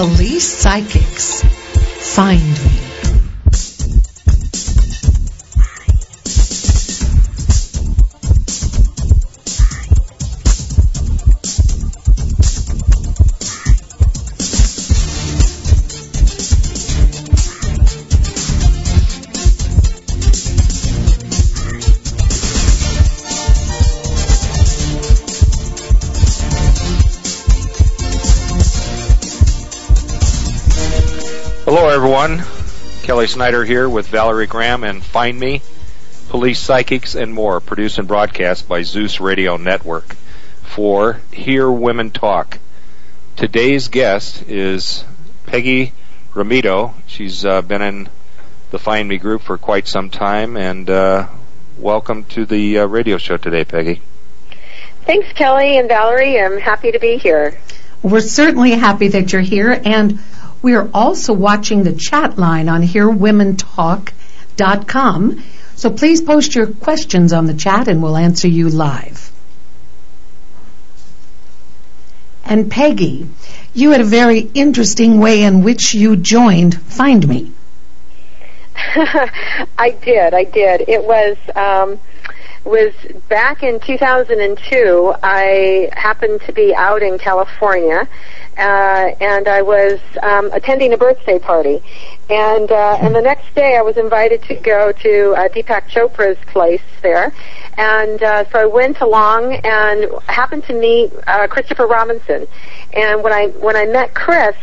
Police Psychics. Find me. Hello everyone, Kelly Snyder here with Valerie Graham and Find Me, Police Psychics and More, produced and broadcast by Zeus Radio Network for Hear Women Talk. Today's guest is Peggy Romito. She's been in the Find Me group for quite some time, and welcome to the radio show today, Peggy. Thanks, Kelly and Valerie. I'm happy to be here. We're certainly happy that you're here, and we are also watching the chat line on hearwomentalk.com, so please post your questions on the chat and we'll answer you live. And Peggy, you had a very interesting way in which you joined Find Me. I did. It was back in 2002. I happened to be out in California, and I was attending a birthday party, and the next day I was invited to go to Deepak Chopra's place there, and so I went along and happened to meet Christopher Robinson, and when I met Chris,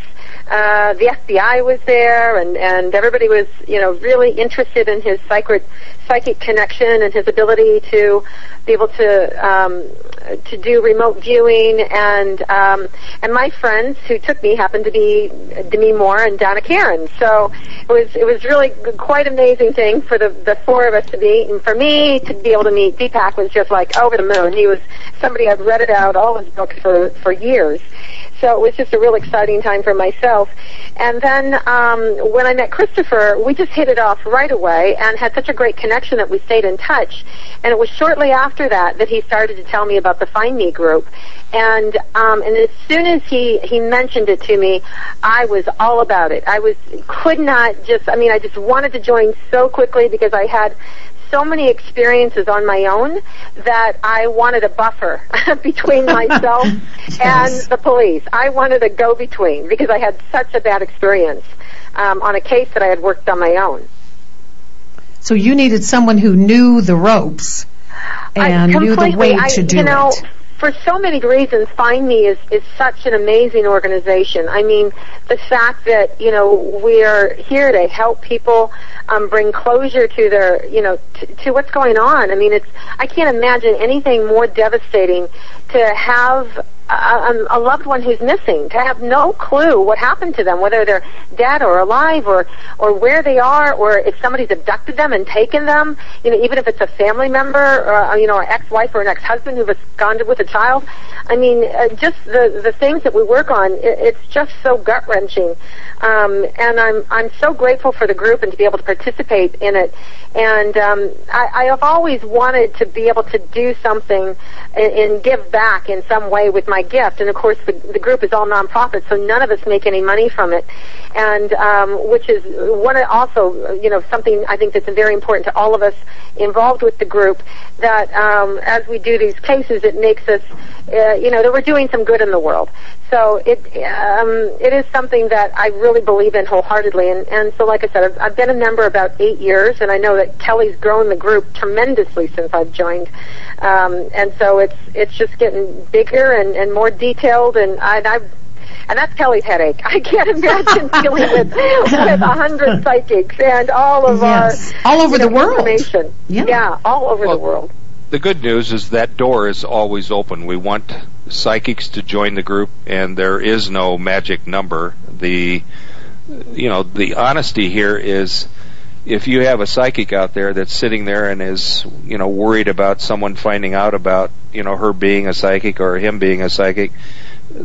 the FBI was there, and everybody was, you know, really interested in his psychic connection and his ability to be able to do remote viewing, and my friends who took me happened to be Demi Moore and Donna Karan. So it was really quite an amazing thing for the four of us to meet, and for me to be able to meet Deepak was just like over the moon. He was somebody I've read about all his books for years. So it was just a real exciting time for myself. And then when I met Christopher, we just hit it off right away and had such a great connection that we stayed in touch. And it was shortly after that he started to tell me about the Find Me group. And as soon as he mentioned it to me, I was all about it. I just wanted to join so quickly because I had so many experiences on my own that I wanted a buffer between myself yes. and the police. I wanted a go-between because I had such a bad experience on a case that I had worked on my own. So you needed someone who knew the ropes and knew the way to do it. For so many reasons, Find Me is such an amazing organization. I mean, the fact that, you know, we're here to help people bring closure to their, you know, to what's going on. I mean, I can't imagine anything more devastating to have a loved one who's missing, to have no clue what happened to them, whether they're dead or alive or where they are, or if somebody's abducted them and taken them, you know, even if it's a family member or, you know, an ex-wife or an ex-husband who was absconded with a child. I mean, just the things that we work on, it's just so gut-wrenching. And I'm so grateful for the group and to be able to participate in it. And I have always wanted to be able to do something and give back in some way with my gift. And of course, the group is all nonprofit, so none of us make any money from it. And which is also, you know, something I think that's very important to all of us involved with the group. That as we do these cases, it makes us, you know, that we're doing some good in the world. So it is something that I really believe in wholeheartedly. And so, like I said, I've been a member about 8 years, and I know that Kelly's grown the group tremendously since I've joined. And so it's just getting bigger and more detailed, and that's Kelly's headache. I can't imagine dealing with 100 psychics and all of yes. our all over the world. Yeah, all over the world. The good news is that door is always open. We want psychics to join the group, and there is no magic number. The honesty here is, if you have a psychic out there that's sitting there and is, you know, worried about someone finding out about, you know, her being a psychic or him being a psychic,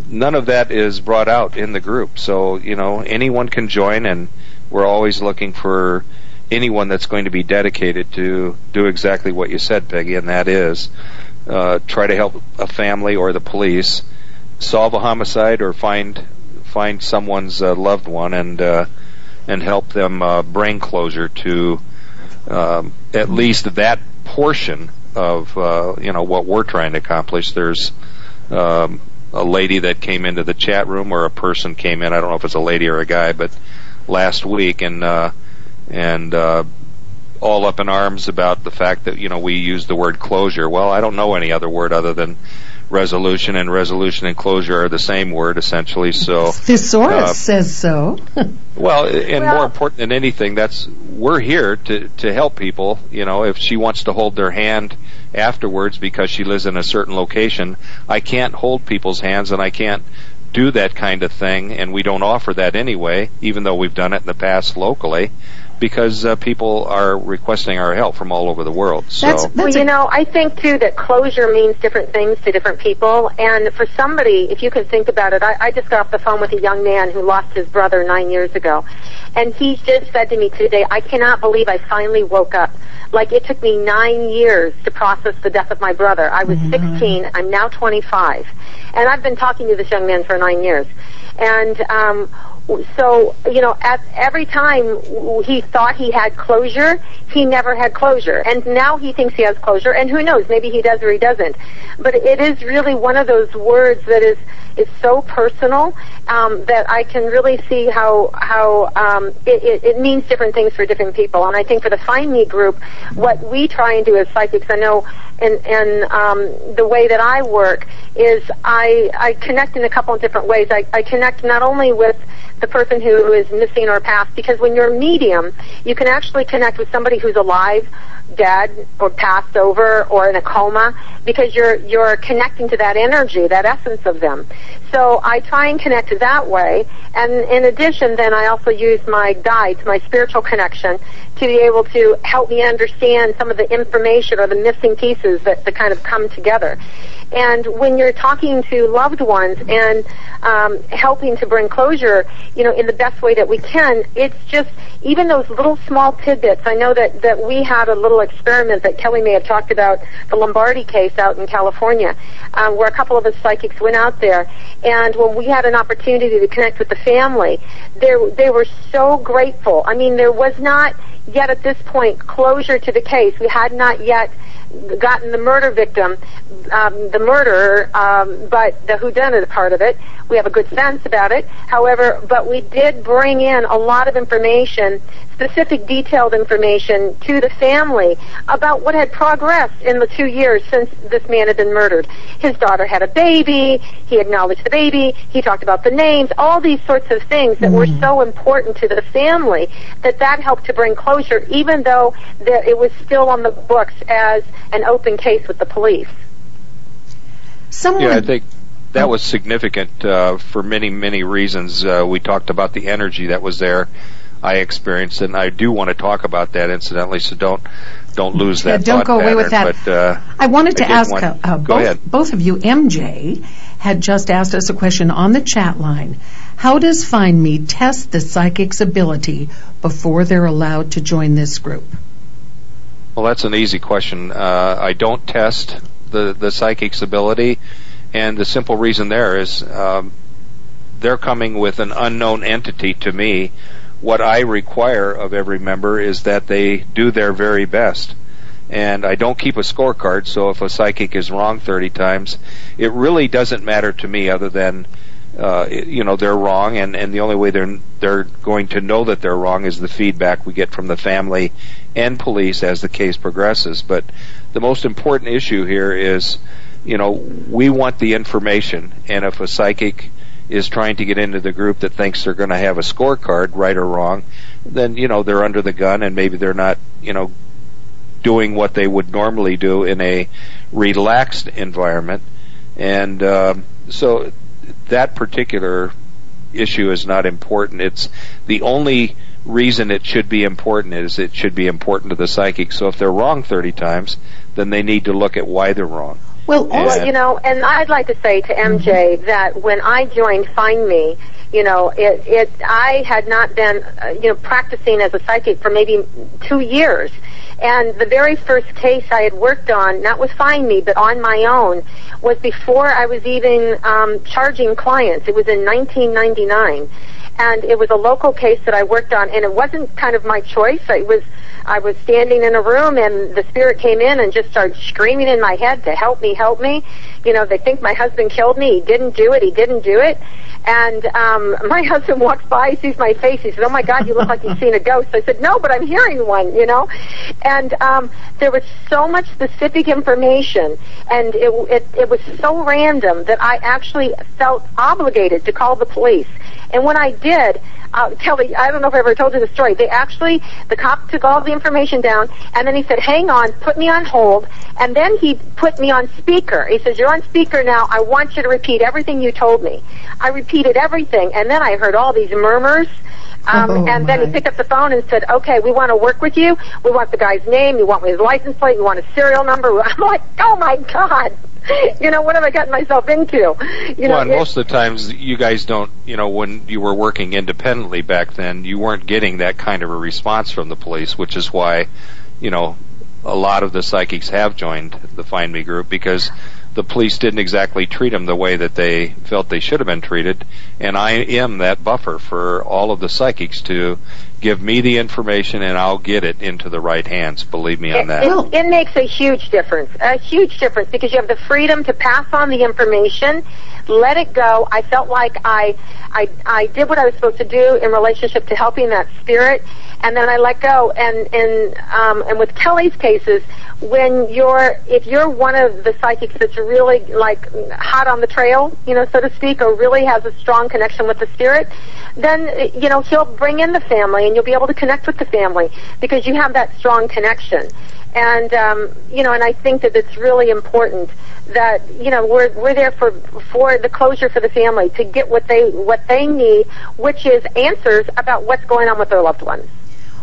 none of that is brought out in the group. So, you know, anyone can join, and we're always looking for anyone that's going to be dedicated to do exactly what you said, Peggy, and that is try to help a family or the police solve a homicide or find find someone's loved one and help them bring closure to at least that portion of what we're trying to accomplish. There's a lady that came into the chat room, or a person came in, I don't know if it's a lady or a guy, but last week, and all up in arms about the fact that, we use the word closure. Well, I don't know any other word other than resolution, and resolution and closure are the same word, essentially. So thesaurus says so. well, more important than anything, that's, we're here to help people. If she wants to hold their hand afterwards because she lives in a certain location, I can't hold people's hands, and I can't do that kind of thing, and we don't offer that anyway, even though we've done it in the past locally, because people are requesting our help from all over the world. So I think too that closure means different things to different people, and for somebody, if you can think about it, I just got off the phone with a young man who lost his brother 9 years ago, and he just said to me today, I cannot believe I finally woke up. Like, it took me 9 years to process the death of my brother. I was 16, I'm now 25. And I've been talking to this young man for 9 years. And so, at every time he thought he had closure, he never had closure. And now he thinks he has closure, and who knows, maybe he does or he doesn't. But it is really one of those words that is so personal that I can really see how it means different things for different people. And I think for the Find Me group, what we try and do as psychics, I know, and the way that I work is I connect in a couple of different ways. I connect not only with the person who is missing or passed, because when you're a medium, you can actually connect with somebody who's alive, dead, or passed over, or in a coma, because you're connecting to that energy, that essence of them. So I try and connect that way, and in addition, then I also use my guides, my spiritual connection, to be able to help me understand some of the information or the missing pieces that kind of come together. And when you're talking to loved ones and helping to bring closure, in the best way that we can, it's just even those little small tidbits. I know that we had a little experiment that Kelly may have talked about, the Lombardi case out in California, where a couple of us psychics went out there, and when we had an opportunity to connect with the family, they were so grateful. I mean, there was not yet at this point closure to the case. We had not yet gotten the murder victim, the murderer, but the whodunit part of it, we have a good sense about it. However, but we did bring in a lot of information, specific detailed information to the family about what had progressed in the 2 years since this man had been murdered. His daughter had a baby, he acknowledged the baby, he talked about the names, all these sorts of things that were so important to the family that helped to bring closure, even though it was still on the books as an open case with the police. I think that was significant for many, many reasons. We talked about the energy that was there. I experienced, and I do want to talk about that, incidentally. So don't lose that. Don't go away with that. But, I wanted to ask both of you. MJ had just asked us a question on the chat line. How does Find Me test the psychic's ability before they're allowed to join this group? Well, that's an easy question. I don't test the psychic's ability, and the simple reason there is they're coming with an unknown entity to me. What I require of every member is that they do their very best. And I don't keep a scorecard, so if a psychic is wrong 30 times, it really doesn't matter to me other than, they're wrong, and the only way they're going to know that they're wrong is the feedback we get from the family and police as the case progresses. But the most important issue here is, we want the information, and if a psychic is trying to get into the group that thinks they're going to have a scorecard, right or wrong, then, they're under the gun, and maybe they're not, doing what they would normally do in a relaxed environment. And so that particular issue is not important. It's the only reason it should be important is it should be important to the psychic. So if they're wrong 30 times, then they need to look at why they're wrong. Well, and I'd like to say to MJ that when I joined Find Me, I had not been, practicing as a psychic for maybe 2 years. And the very first case I had worked on, not with Find Me, but on my own, was before I was even charging clients. It was in 1999. And it was a local case that I worked on, and it wasn't kind of my choice. I was standing in a room, and the spirit came in and just started screaming in my head to help me, help me. You know, they think my husband killed me. He didn't do it. He didn't do it. And my husband walks by, he sees my face. He says, "Oh, my God, you look like you've seen a ghost." I said, "No, but I'm hearing one," you know. And there was so much specific information, and it was so random that I actually felt obligated to call the police. And when I did, Kelly, I don't know if I ever told you the story. The cop took all the information down, and then he said, "Hang on, put me on hold." And then he put me on speaker. He says, "You're on speaker now. I want you to repeat everything you told me." I repeated everything, and then I heard all these murmurs. Then he picked up the phone and said, "Okay, we want to work with you. We want the guy's name. We want his license plate. We want his serial number." I'm like, oh, my God. You know, what have I gotten myself into? And most of the times you guys don't, you know, when you were working independently back then, you weren't getting that kind of a response from the police, which is why, you know, a lot of the psychics have joined the Find Me group, because the police didn't exactly treat them the way that they felt they should have been treated. And I am that buffer for all of the psychics to give me the information, and I'll get it into the right hands. Believe me on that. It makes a huge difference, because you have the freedom to pass on the information, let it go. I felt like I did what I was supposed to do in relationship to helping that spirit, and then I let go. And with Kelly's cases, if you're one of the psychics that's really like hot on the trail, you know, so to speak, or really has a strong connection with the spirit, then, you know, he'll bring in the family, and you'll be able to connect with the family because you have that strong connection. And you know, and I think that it's really important that, you know, we're there for the closure for the family to get what they need, which is answers about what's going on with their loved ones.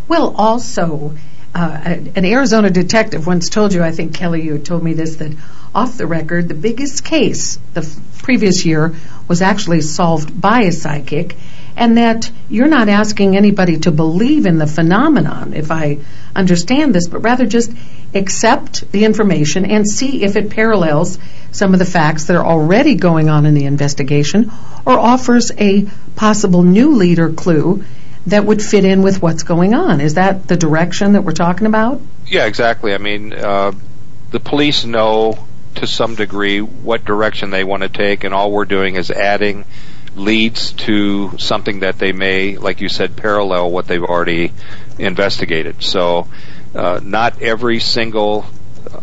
Well, also, an Arizona detective once told you, I think, Kelly, you told me this, that off the record, the biggest case the previous year was actually solved by a psychic, and that you're not asking anybody to believe in the phenomenon, if I understand this, but rather just accept the information and see if it parallels some of the facts that are already going on in the investigation, or offers a possible new lead or clue that would fit in with what's going on. Is that the direction that we're talking about? Yeah, exactly. I mean, the police know to some degree what direction they want to take, and all we're doing is adding leads to something that they may, like you said, parallel what they've already investigated. So not every single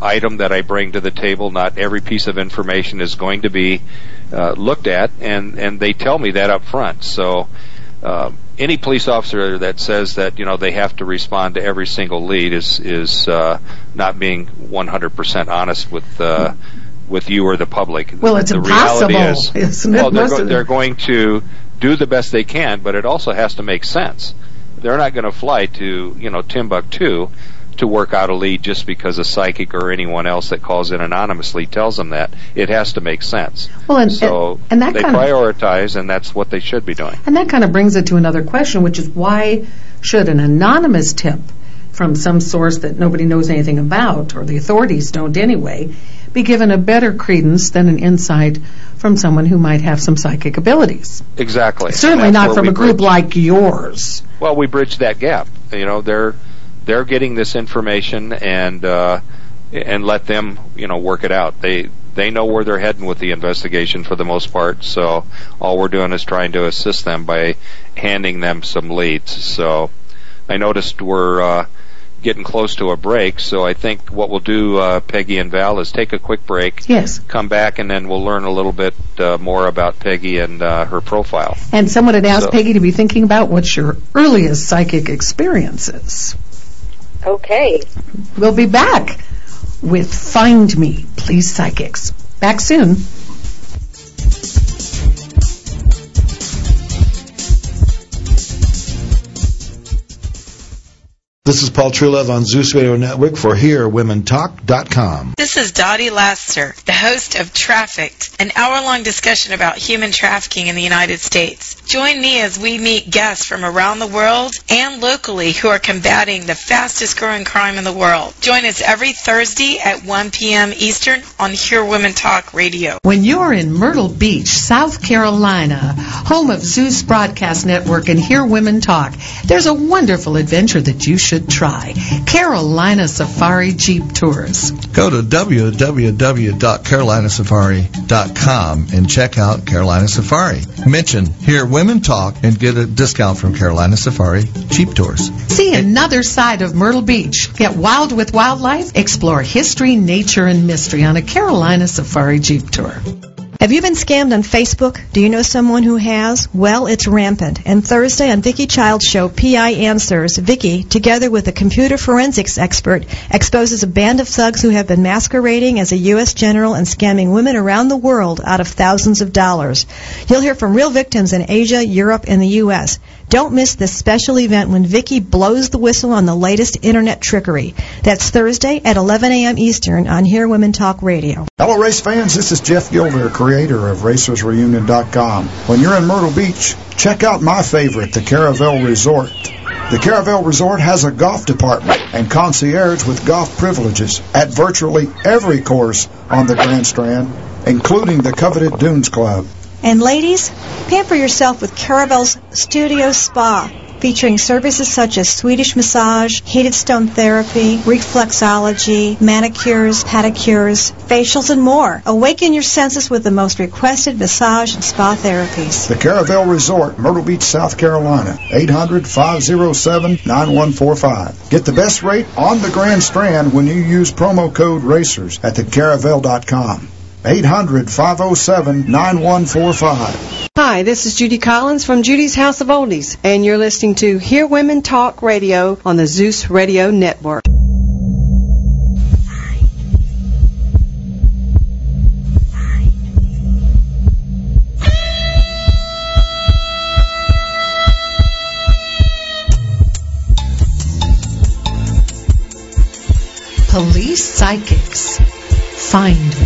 item that I bring to the table, not every piece of information is going to be looked at, and they tell me that up front. So any police officer that says that, you know, they have to respond to every single lead is not being 100% honest with you or the public. Well, it's impossible. The reality is, well, they're going to do the best they can, but it also has to make sense. They're not going to fly to, you know, Timbuktu to work out a lead just because a psychic or anyone else that calls in anonymously tells them that. It has to make sense. Well, and that they prioritize, and that's what they should be doing. And that kind of brings it to another question, which is, why should an anonymous tip from some source that nobody knows anything about, or the authorities don't anyway, be given a better credence than an insight from someone who might have some psychic abilities? Exactly. Certainly not from a group like yours. Well, we bridge that gap. You know, they're getting this information, and let them, you know, work it out. They know where they're heading with the investigation for the most part, so all we're doing is trying to assist them by handing them some leads. So I noticed we're getting close to a break, so I think what we'll do, Peggy and Val, is take a quick break. Yes. Come back, and then we'll learn a little bit more about Peggy and her profile. And someone had asked Peggy to be thinking about what's your earliest psychic experiences. Okay. We'll be back with Find Me, Please Psychics. Back soon. This is Paul Truelove on Zeus Radio Network for HearWomenTalk.com. This is Dottie Laster, the host of Trafficked, an hour-long discussion about human trafficking in the United States. Join me as we meet guests from around the world and locally who are combating the fastest-growing crime in the world. Join us every Thursday at 1 p.m. Eastern on Hear Women Talk Radio. When you're in Myrtle Beach, South Carolina, home of Zeus Broadcast Network and Hear Women Talk, there's a wonderful adventure that you should try. Carolina Safari Jeep Tours. Go to www.carolinasafari.com and check out Carolina Safari. Mention Hear Women Talk and get a discount from Carolina Safari Jeep Tours. See another side of Myrtle Beach. Get wild with wildlife. Explore history, nature, and mystery on a Carolina Safari Jeep Tour. Have you been scammed on Facebook? Do you know someone who has? Well, it's rampant. And Thursday on Vicki Child's show, PI Answers, Vicki, together with a computer forensics expert, exposes a band of thugs who have been masquerading as a U.S. general and scamming women around the world out of thousands of dollars. You'll hear from real victims in Asia, Europe, and the U.S. Don't miss this special event when Vicki blows the whistle on the latest Internet trickery. That's Thursday at 11 a.m. Eastern on Hear Women Talk Radio. Hello, race fans. This is Jeff Gilder, creator of RacersReunion.com. When you're in Myrtle Beach, check out my favorite, the Caravelle Resort. The Caravelle Resort has a golf department and concierge with golf privileges at virtually every course on the Grand Strand, including the coveted Dunes Club. And ladies, pamper yourself with Caravelle's Studio Spa, featuring services such as Swedish massage, heated stone therapy, reflexology, manicures, pedicures, facials, and more. Awaken your senses with the most requested massage and spa therapies. The Caravelle Resort, Myrtle Beach, South Carolina, 800-507-9145. Get the best rate on the Grand Strand when you use promo code RACERS at thecaravelle.com. 800-507-9145. Hi, this is Judy Collins from Judy's House of Oldies, and you're listening to Hear Women Talk Radio on the Zeus Radio Network. Police Psychics, Find Me.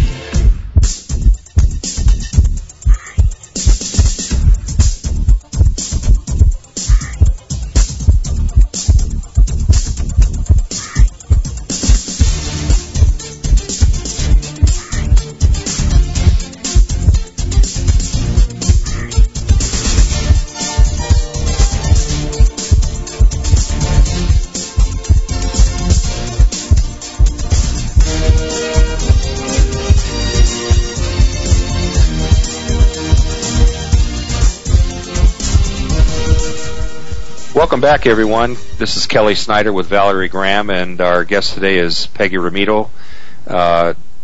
Welcome back, everyone. This is Kelly Snyder with Valerie Graham, and our guest today is Peggy Romito.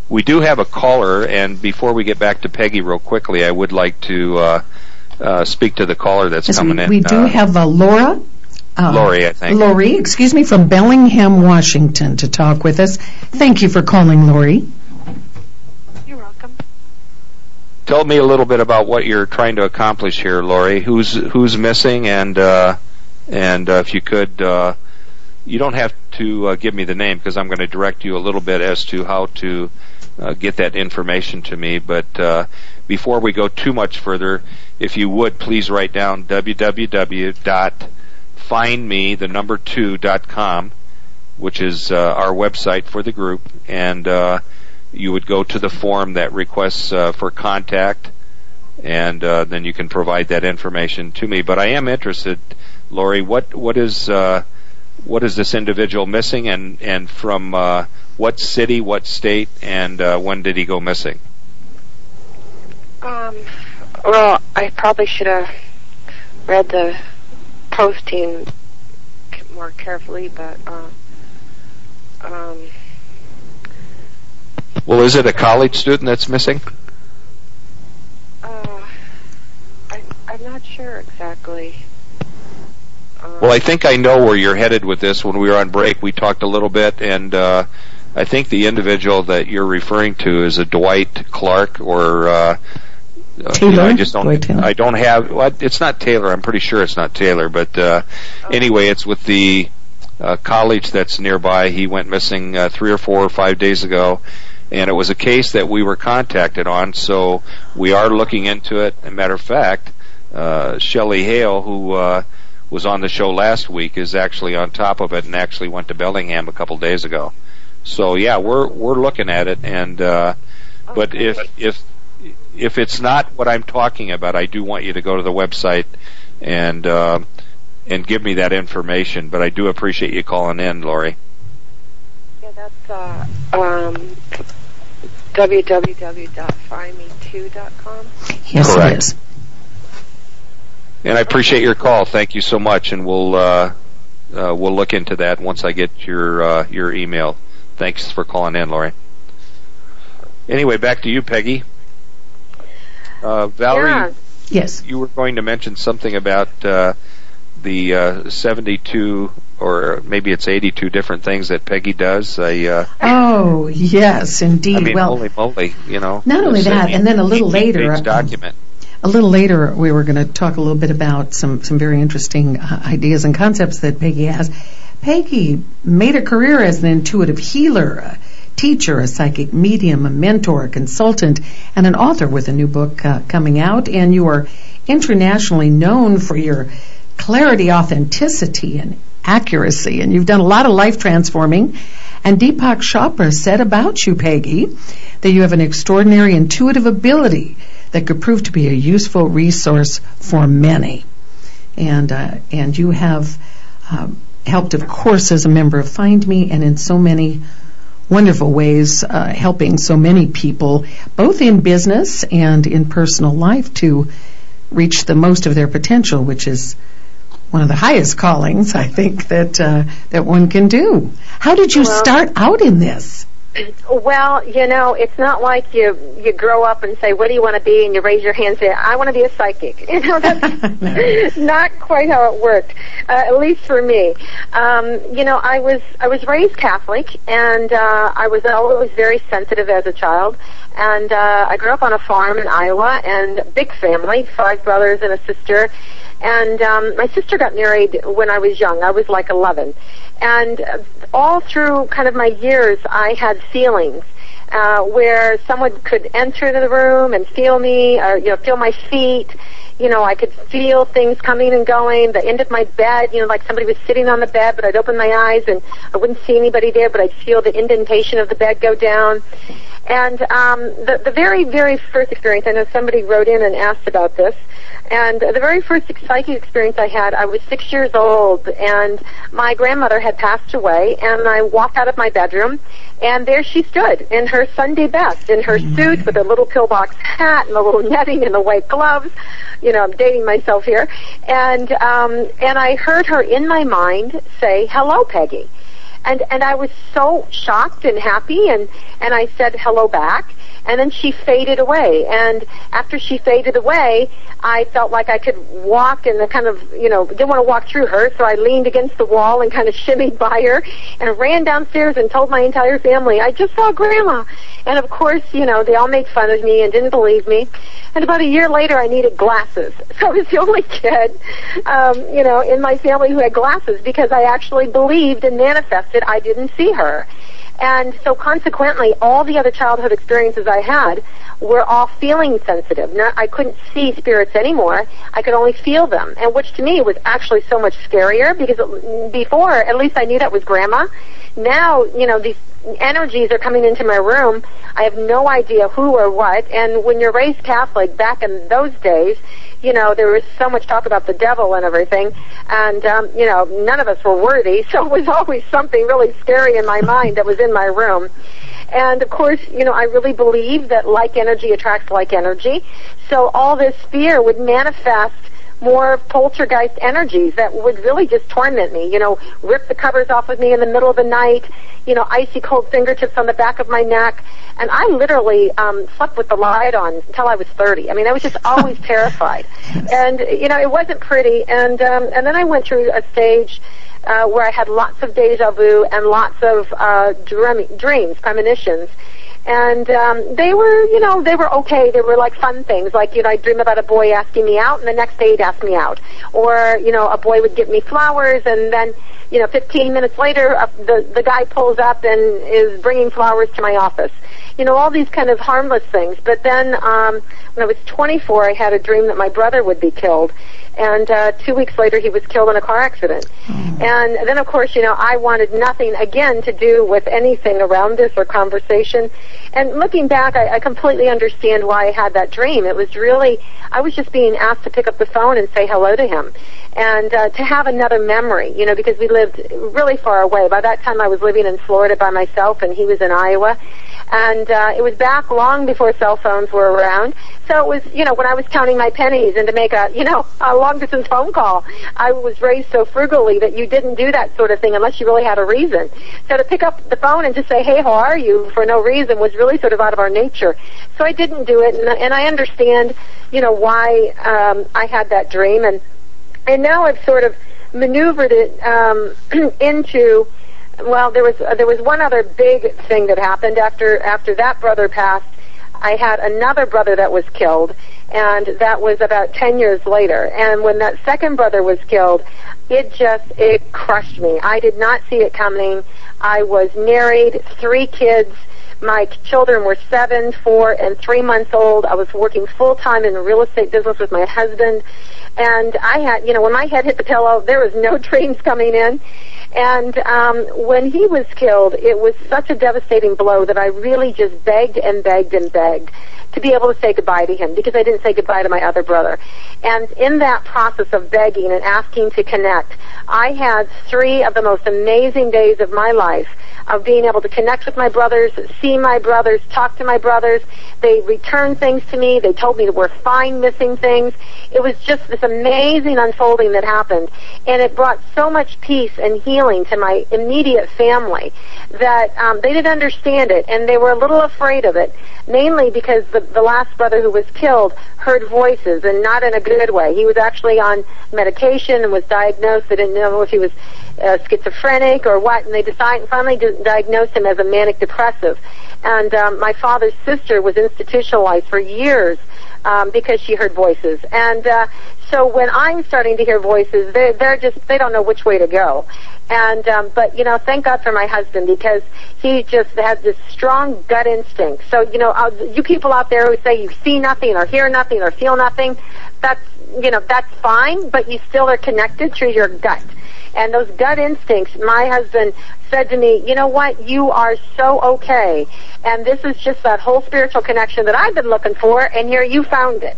We do have a caller, and before we get back to Peggy real quickly, I would like to speak to the caller that's coming in. We do have Laura. Lori, I think. Lori, excuse me, from Bellingham, Washington, to talk with us. Thank you for calling, Lori. You're welcome. Tell me a little bit about what you're trying to accomplish here, Lori. Who's missing, and if you could, you don't have to give me the name, because I'm going to direct you a little bit as to how to get that information to me. But before we go too much further, if you would, please write down www.findme2.com, which is our website for the group. And you would go to the form that requests for contact, and then you can provide that information to me. But I am interested, Lori, what is this individual missing, and from what city, what state, and when did he go missing? Well, I probably should have read the posting more carefully, but well, is it a college student that's missing? I'm not sure exactly. Well, I think I know where you're headed with this. When we were on break, we talked a little bit, and I think the individual that you're referring to is a Dwight Clark or Taylor. You know, I don't have. Well, it's not Taylor. I'm pretty sure it's not Taylor. But anyway, it's with the college that's nearby. He went missing 3 or 4 or 5 days ago, and it was a case that we were contacted on. So we are looking into it. As a matter of fact. Shelley Hale, who was on the show last week, is actually on top of it and actually went to Bellingham a couple days ago. So yeah, we're looking at it, and but if it's not what I'm talking about, I do want you to go to the website and give me that information. But I do appreciate you calling in, Lori. Yeah, that's www.findme2.com. Yes, correct. It is. And I appreciate your call. Thank you so much, and we'll look into that once I get your email. Thanks for calling in, Lori. Anyway, back to you, Peggy. Valerie, yeah. Yes, you were going to mention something about the 72 or maybe it's 82 different things that Peggy does. Oh, yes, indeed. I mean, well, holy moly, you know. Not only that, and then a little later. Document. A little later, we were going to talk a little bit about some very interesting ideas and concepts that Peggy has. Peggy made a career as an intuitive healer, a teacher, a psychic medium, a mentor, a consultant, and an author with a new book coming out. And you are internationally known for your clarity, authenticity, and accuracy. And you've done a lot of life transforming. And Deepak Chopra said about you, Peggy, that you have an extraordinary intuitive ability that could prove to be a useful resource for many. And you have helped, of course, as a member of Find Me, and in so many wonderful ways, helping so many people, both in business and in personal life, to reach the most of their potential, which is one of the highest callings, I think, that one can do. How did you start out in this? Well, you know, it's not like you grow up and say, what do you want to be? And you raise your hand and say, I want to be a psychic. You know, that's not quite how it worked, at least for me. You know, I was raised Catholic, and I was always very sensitive as a child. And I grew up on a farm in Iowa, and a big family, 5 brothers and a sister. And my sister got married when I was young. I was like 11. And all through kind of my years, I had feelings where someone could enter the room and feel me, or, you know, feel my feet. You know, I could feel things coming and going, the end of my bed, you know, like somebody was sitting on the bed, but I'd open my eyes and I wouldn't see anybody there, but I'd feel the indentation of the bed go down. And the very, very first experience, I know somebody wrote in and asked about this, and the very first psychic experience I had, I was 6 years old, and my grandmother had passed away, and I walked out of my bedroom, and there she stood in her Sunday best, in her suit with a little pillbox hat and a little netting and the white gloves. You know, I'm dating myself here. And I heard her in my mind say, hello, Peggy. And I was so shocked and happy, and I said hello back. And then she faded away. And after she faded away, I felt like I could walk in the kind of, you know, didn't want to walk through her, so I leaned against the wall and kind of shimmied by her and ran downstairs and told my entire family, I just saw Grandma. And, of course, you know, they all made fun of me and didn't believe me. And about a year later, I needed glasses. So I was the only kid, you know, in my family who had glasses, because I actually believed and manifested I didn't see her. And so consequently, all the other childhood experiences I had were all feeling sensitive. Now, I couldn't see spirits anymore. I could only feel them, and which to me was actually so much scarier, because before, at least I knew that was Grandma. Now, you know, these energies are coming into my room. I have no idea who or what. And when you're raised Catholic, back in those days, you know, there was so much talk about the devil and everything, and, you know, none of us were worthy, so it was always something really scary in my mind that was in my room. And, of course, you know, I really believe that like energy attracts like energy, so all this fear would manifest more poltergeist energies that would really just torment me, you know, rip the covers off of me in the middle of the night, you know, icy cold fingertips on the back of my neck. And I literally slept with the light on until I was 30. I mean, I was just always terrified. Yes. And, you know, it wasn't pretty. And then I went through a stage where I had lots of deja vu and lots of dreams, premonitions. And they were, you know, they were okay. They were like fun things. Like, you know, I'd dream about a boy asking me out, and the next day he'd ask me out. Or, you know, a boy would give me flowers, and then, you know, 15 minutes later, the guy pulls up and is bringing flowers to my office. You know, all these kind of harmless things. But then when I was 24, I had a dream that my brother would be killed. And 2 weeks later, he was killed in a car accident. Mm-hmm. And then, of course, you know, I wanted nothing, again, to do with anything around this or conversation. And looking back, I completely understand why I had that dream. It was really, I was just being asked to pick up the phone and say hello to him. And to have another memory, you know, because we lived really far away. By that time, I was living in Florida by myself, and he was in Iowa. And it was back long before cell phones were around. So it was, you know, when I was counting my pennies and to make a, you know, a long-distance phone call, I was raised so frugally that you didn't do that sort of thing unless you really had a reason. So to pick up the phone and just say, hey, how are you, for no reason was really sort of out of our nature. So I didn't do it, and I understand, you know, why I had that dream. And now I've sort of maneuvered it into... Well, there was one other big thing that happened after that brother passed. I had another brother that was killed, and that was about 10 years later. And when that second brother was killed, it crushed me. I did not see it coming. I was married, 3 kids. My children were 7, 4, and 3 months old. I was working full-time in the real estate business with my husband. And I had, you know, when my head hit the pillow, there was no dreams coming in. And when he was killed, it was such a devastating blow that I really just begged and begged and begged to be able to say goodbye to him, because I didn't say goodbye to my other brother. And in that process of begging and asking to connect, I had 3 of the most amazing days of my life of being able to connect with my brothers, see my brothers, talk to my brothers. They returned things to me. They told me that we're fine missing things. It was just this amazing unfolding that happened, and it brought so much peace and healing to my immediate family that they didn't understand it, and they were a little afraid of it, mainly because the last brother who was killed heard voices, and not in a good way. He was actually on medication and was diagnosed. They didn't know if he was schizophrenic or what, and they finally diagnosed him as a manic depressive. And my father's sister was institutionalized for years because she heard voices. And so when I'm starting to hear voices, they don't know which way to go. And but, you know, thank God for my husband, because he just has this strong gut instinct. So, you know, you people out there who say you see nothing or hear nothing or feel nothing, that's, you know, that's fine, but you still are connected through your gut. And those gut instincts, my husband said to me, you know what, you are so okay. And this is just that whole spiritual connection that I've been looking for, and here you found it.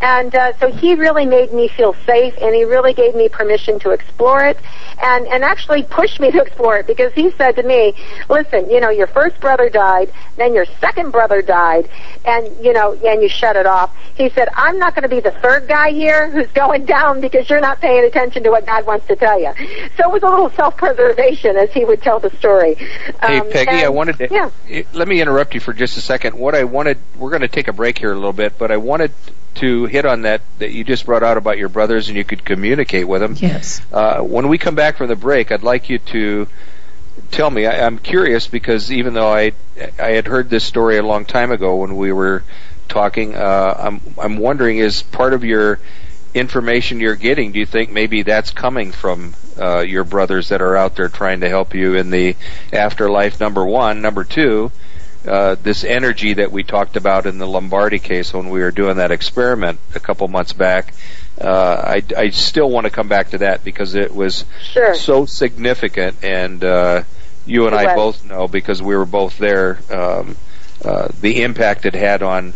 And so he really made me feel safe, and he really gave me permission to explore it, and actually pushed me to explore it, because he said to me, listen, you know, your first brother died, then your second brother died, and, you know, and you shut it off. He said, I'm not going to be the third guy here who's going down because you're not paying attention to what God wants to tell you. So it was a little self-preservation as he would tell the story. Hey, Peggy, I wanted to... Yeah. Let me interrupt you for just a second. What I wanted... We're going to take a break here a little bit, but I wanted to hit on that you just brought out about your brothers and you could communicate with them. Yes. When we come back from the break, I'd like you to tell me, I'm curious, because even though I had heard this story a long time ago when we were talking, I'm wondering, is part of your information you're getting, do you think maybe that's coming from your brothers that are out there trying to help you in the afterlife, number one? Number two, this energy that we talked about in the Lombardi case when we were doing that experiment a couple months back, I still want to come back to that because it was so significant, and you and I both know, because we were both there, the impact it had on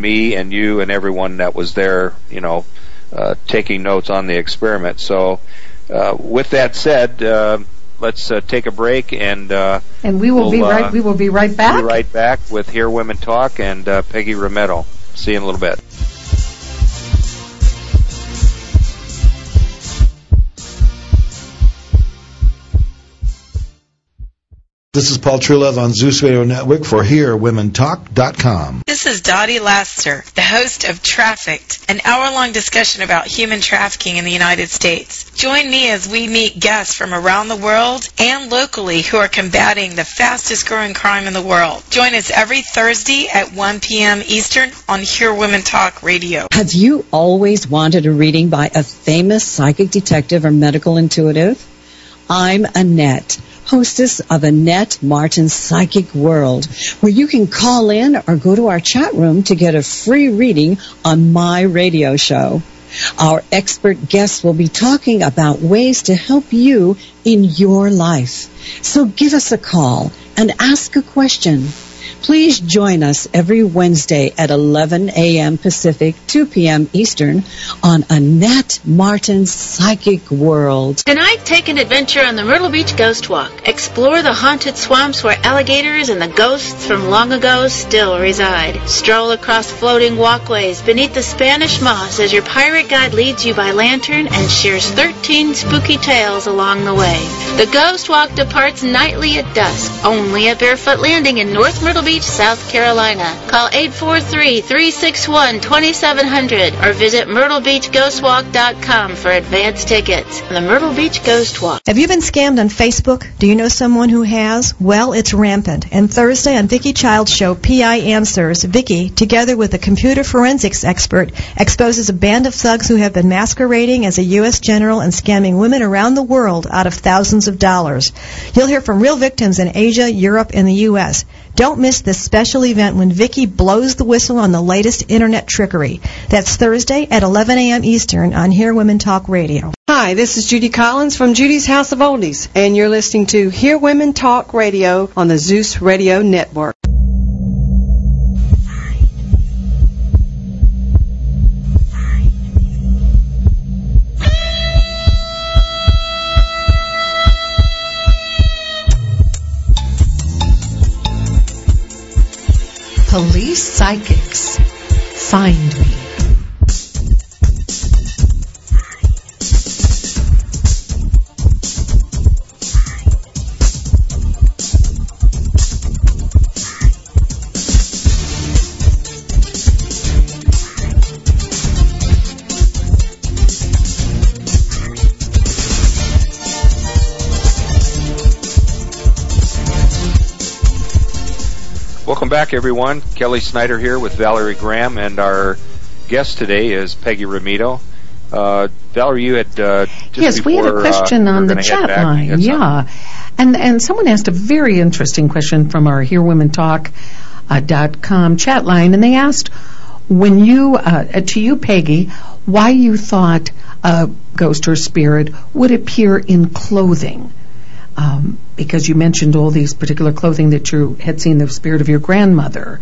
me and you and everyone that was there, you know, taking notes on the experiment. So with that said, let's take a break, and we will be right back. We'll be right back with Hear Women Talk and Peggy Romito. See you in a little bit. This is Paul Truelove on Zeus Radio Network for HearWomenTalk.com. This This is Dottie Laster, the host of Trafficked, an hour-long discussion about human trafficking in the United States. Join me as we meet guests from around the world and locally who are combating the fastest-growing crime in the world. Join us every Thursday at 1 p.m. Eastern on Hear Women Talk Radio. Have you always wanted a reading by a famous psychic detective or medical intuitive? I'm Annette, hostess of Annette Martin's Psychic World, where you can call in or go to our chat room to get a free reading on my radio show. Our expert guests will be talking about ways to help you in your life. So give us a call and ask a question. Please join us every Wednesday at 11 a.m. Pacific, 2 p.m. Eastern on Annette Martin's Psychic World. Tonight, take an adventure on the Myrtle Beach Ghost Walk. Explore the haunted swamps where alligators and the ghosts from long ago still reside. Stroll across floating walkways beneath the Spanish moss as your pirate guide leads you by lantern and shares 13 spooky tales along the way. The Ghost Walk departs nightly at dusk, only at Barefoot Landing in North Myrtle Beach, South Carolina. Call 843-361-2700 or visit MyrtleBeachGhostWalk.com for advance tickets. The Myrtle Beach Ghost Walk. Have you been scammed on Facebook? Do you know someone who has? Well, it's rampant. And Thursday on Vicki Child's show, PI Answers, Vicki, together with a computer forensics expert, exposes a band of thugs who have been masquerading as a U.S. general and scamming women around the world out of thousands of dollars. You'll hear from real victims in Asia, Europe, and the U.S. Don't miss this special event when Vicki blows the whistle on the latest Internet trickery. That's Thursday at 11 a.m. Eastern on Hear Women Talk Radio. Hi, this is Judy Collins from Judy's House of Oldies, and you're listening to Hear Women Talk Radio on the Zeus Radio Network. Police psychics, find me. Welcome back, everyone. Kelly Snyder here with Valerie Graham, and our guest today is Peggy Romito. Valerie, you had we had a question on the chat line. Yeah, and someone asked a very interesting question from our HearWomenTalk.com chat line, and they asked to you, Peggy, why you thought a ghost or spirit would appear in clothing. Because you mentioned all these particular clothing that you had seen the spirit of your grandmother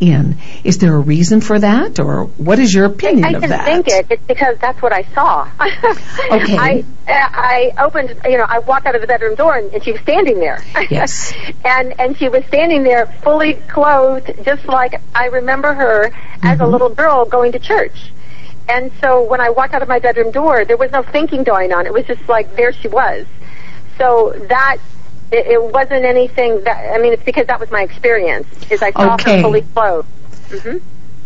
in. Is there a reason for that, or what is your opinion of that? I think it's because that's what I saw. Okay. I opened, I walked out of the bedroom door, and she was standing there. Yes. and she was standing there fully clothed, just like I remember her as a little girl going to church. And so when I walked out of my bedroom door, there was no thinking going on. It was just like there she was. So that, it wasn't anything that, it's because that was my experience, is I saw her fully clothed. Mm-hmm.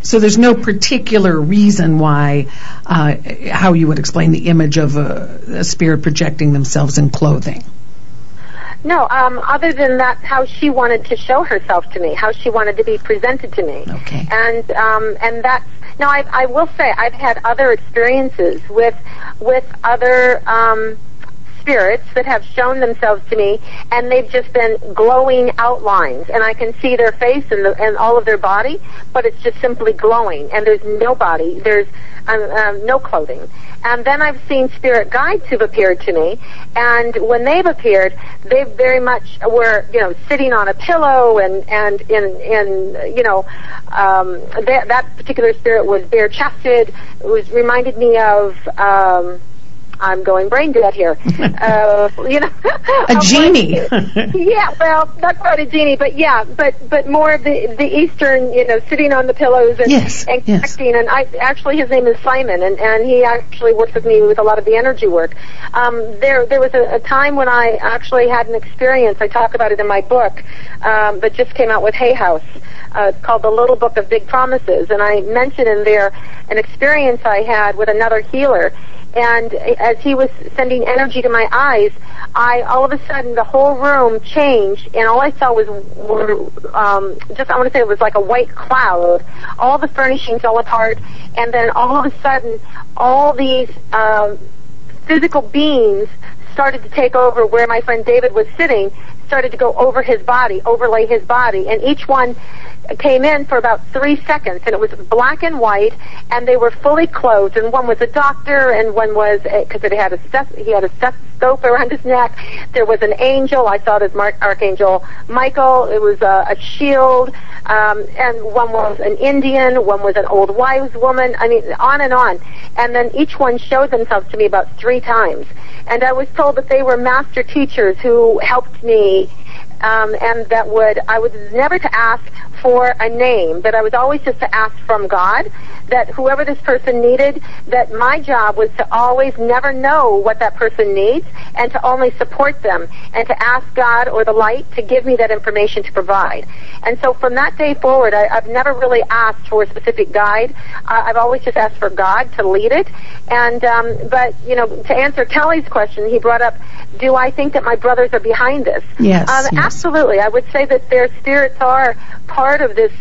So there's no particular reason why, how you would explain the image of a spirit projecting themselves in clothing? No, other than that, how she wanted to show herself to me, how she wanted to be presented to me. Okay. And that's, now I will say, I've had other experiences with other, spirits that have shown themselves to me, and they've just been glowing outlines, and I can see their face and all of their body, but it's just simply glowing, and there's no body, there's no clothing. And then I've seen spirit guides who've appeared to me, and when they've appeared, they very much were, sitting on a pillow, and in that particular spirit was bare-chested. It reminded me of I'm going brain dead here. You know, a genie. Yeah, well, not quite a genie, but yeah, but more of the Eastern, you know, sitting on the pillows and acting. And I actually, his name is Simon, and he actually works with me with a lot of the energy work. There was a time when I actually had an experience. I talk about it in my book that just came out with Hay House. It's called The Little Book of Big Promises, and I mentioned in there an experience I had with another healer. And as he was sending energy to my eyes, I all of a sudden the whole room changed, and all I saw was I want to say it was like a white cloud. All the furnishings fell apart, and then all of a sudden, all these physical beings started to take over where my friend David was sitting. Started to go over his body, overlay his body, and each one came in for about 3 seconds, and it was black and white, and they were fully clothed, and one was a doctor, and one was, because he had a stethoscope around his neck. There was an angel. I saw it as Mark Archangel Michael. It was a shield, and one was an Indian, one was an old wives woman, I mean, on and on. And then each one showed themselves to me about 3 times. And I was told that they were master teachers who helped me, and that I was never to ask for a name, that I was always just to ask from God, that whoever this person needed, that my job was to always never know what that person needs and to only support them and to ask God or the light to give me that information to provide. And so from that day forward, I've never really asked for a specific guide. I've always just asked for God to lead it. And but, you know, to answer Kelly's question, he brought up, do I think that my brothers are behind this? Yes, yes. Absolutely. I would say that their spirits are part of this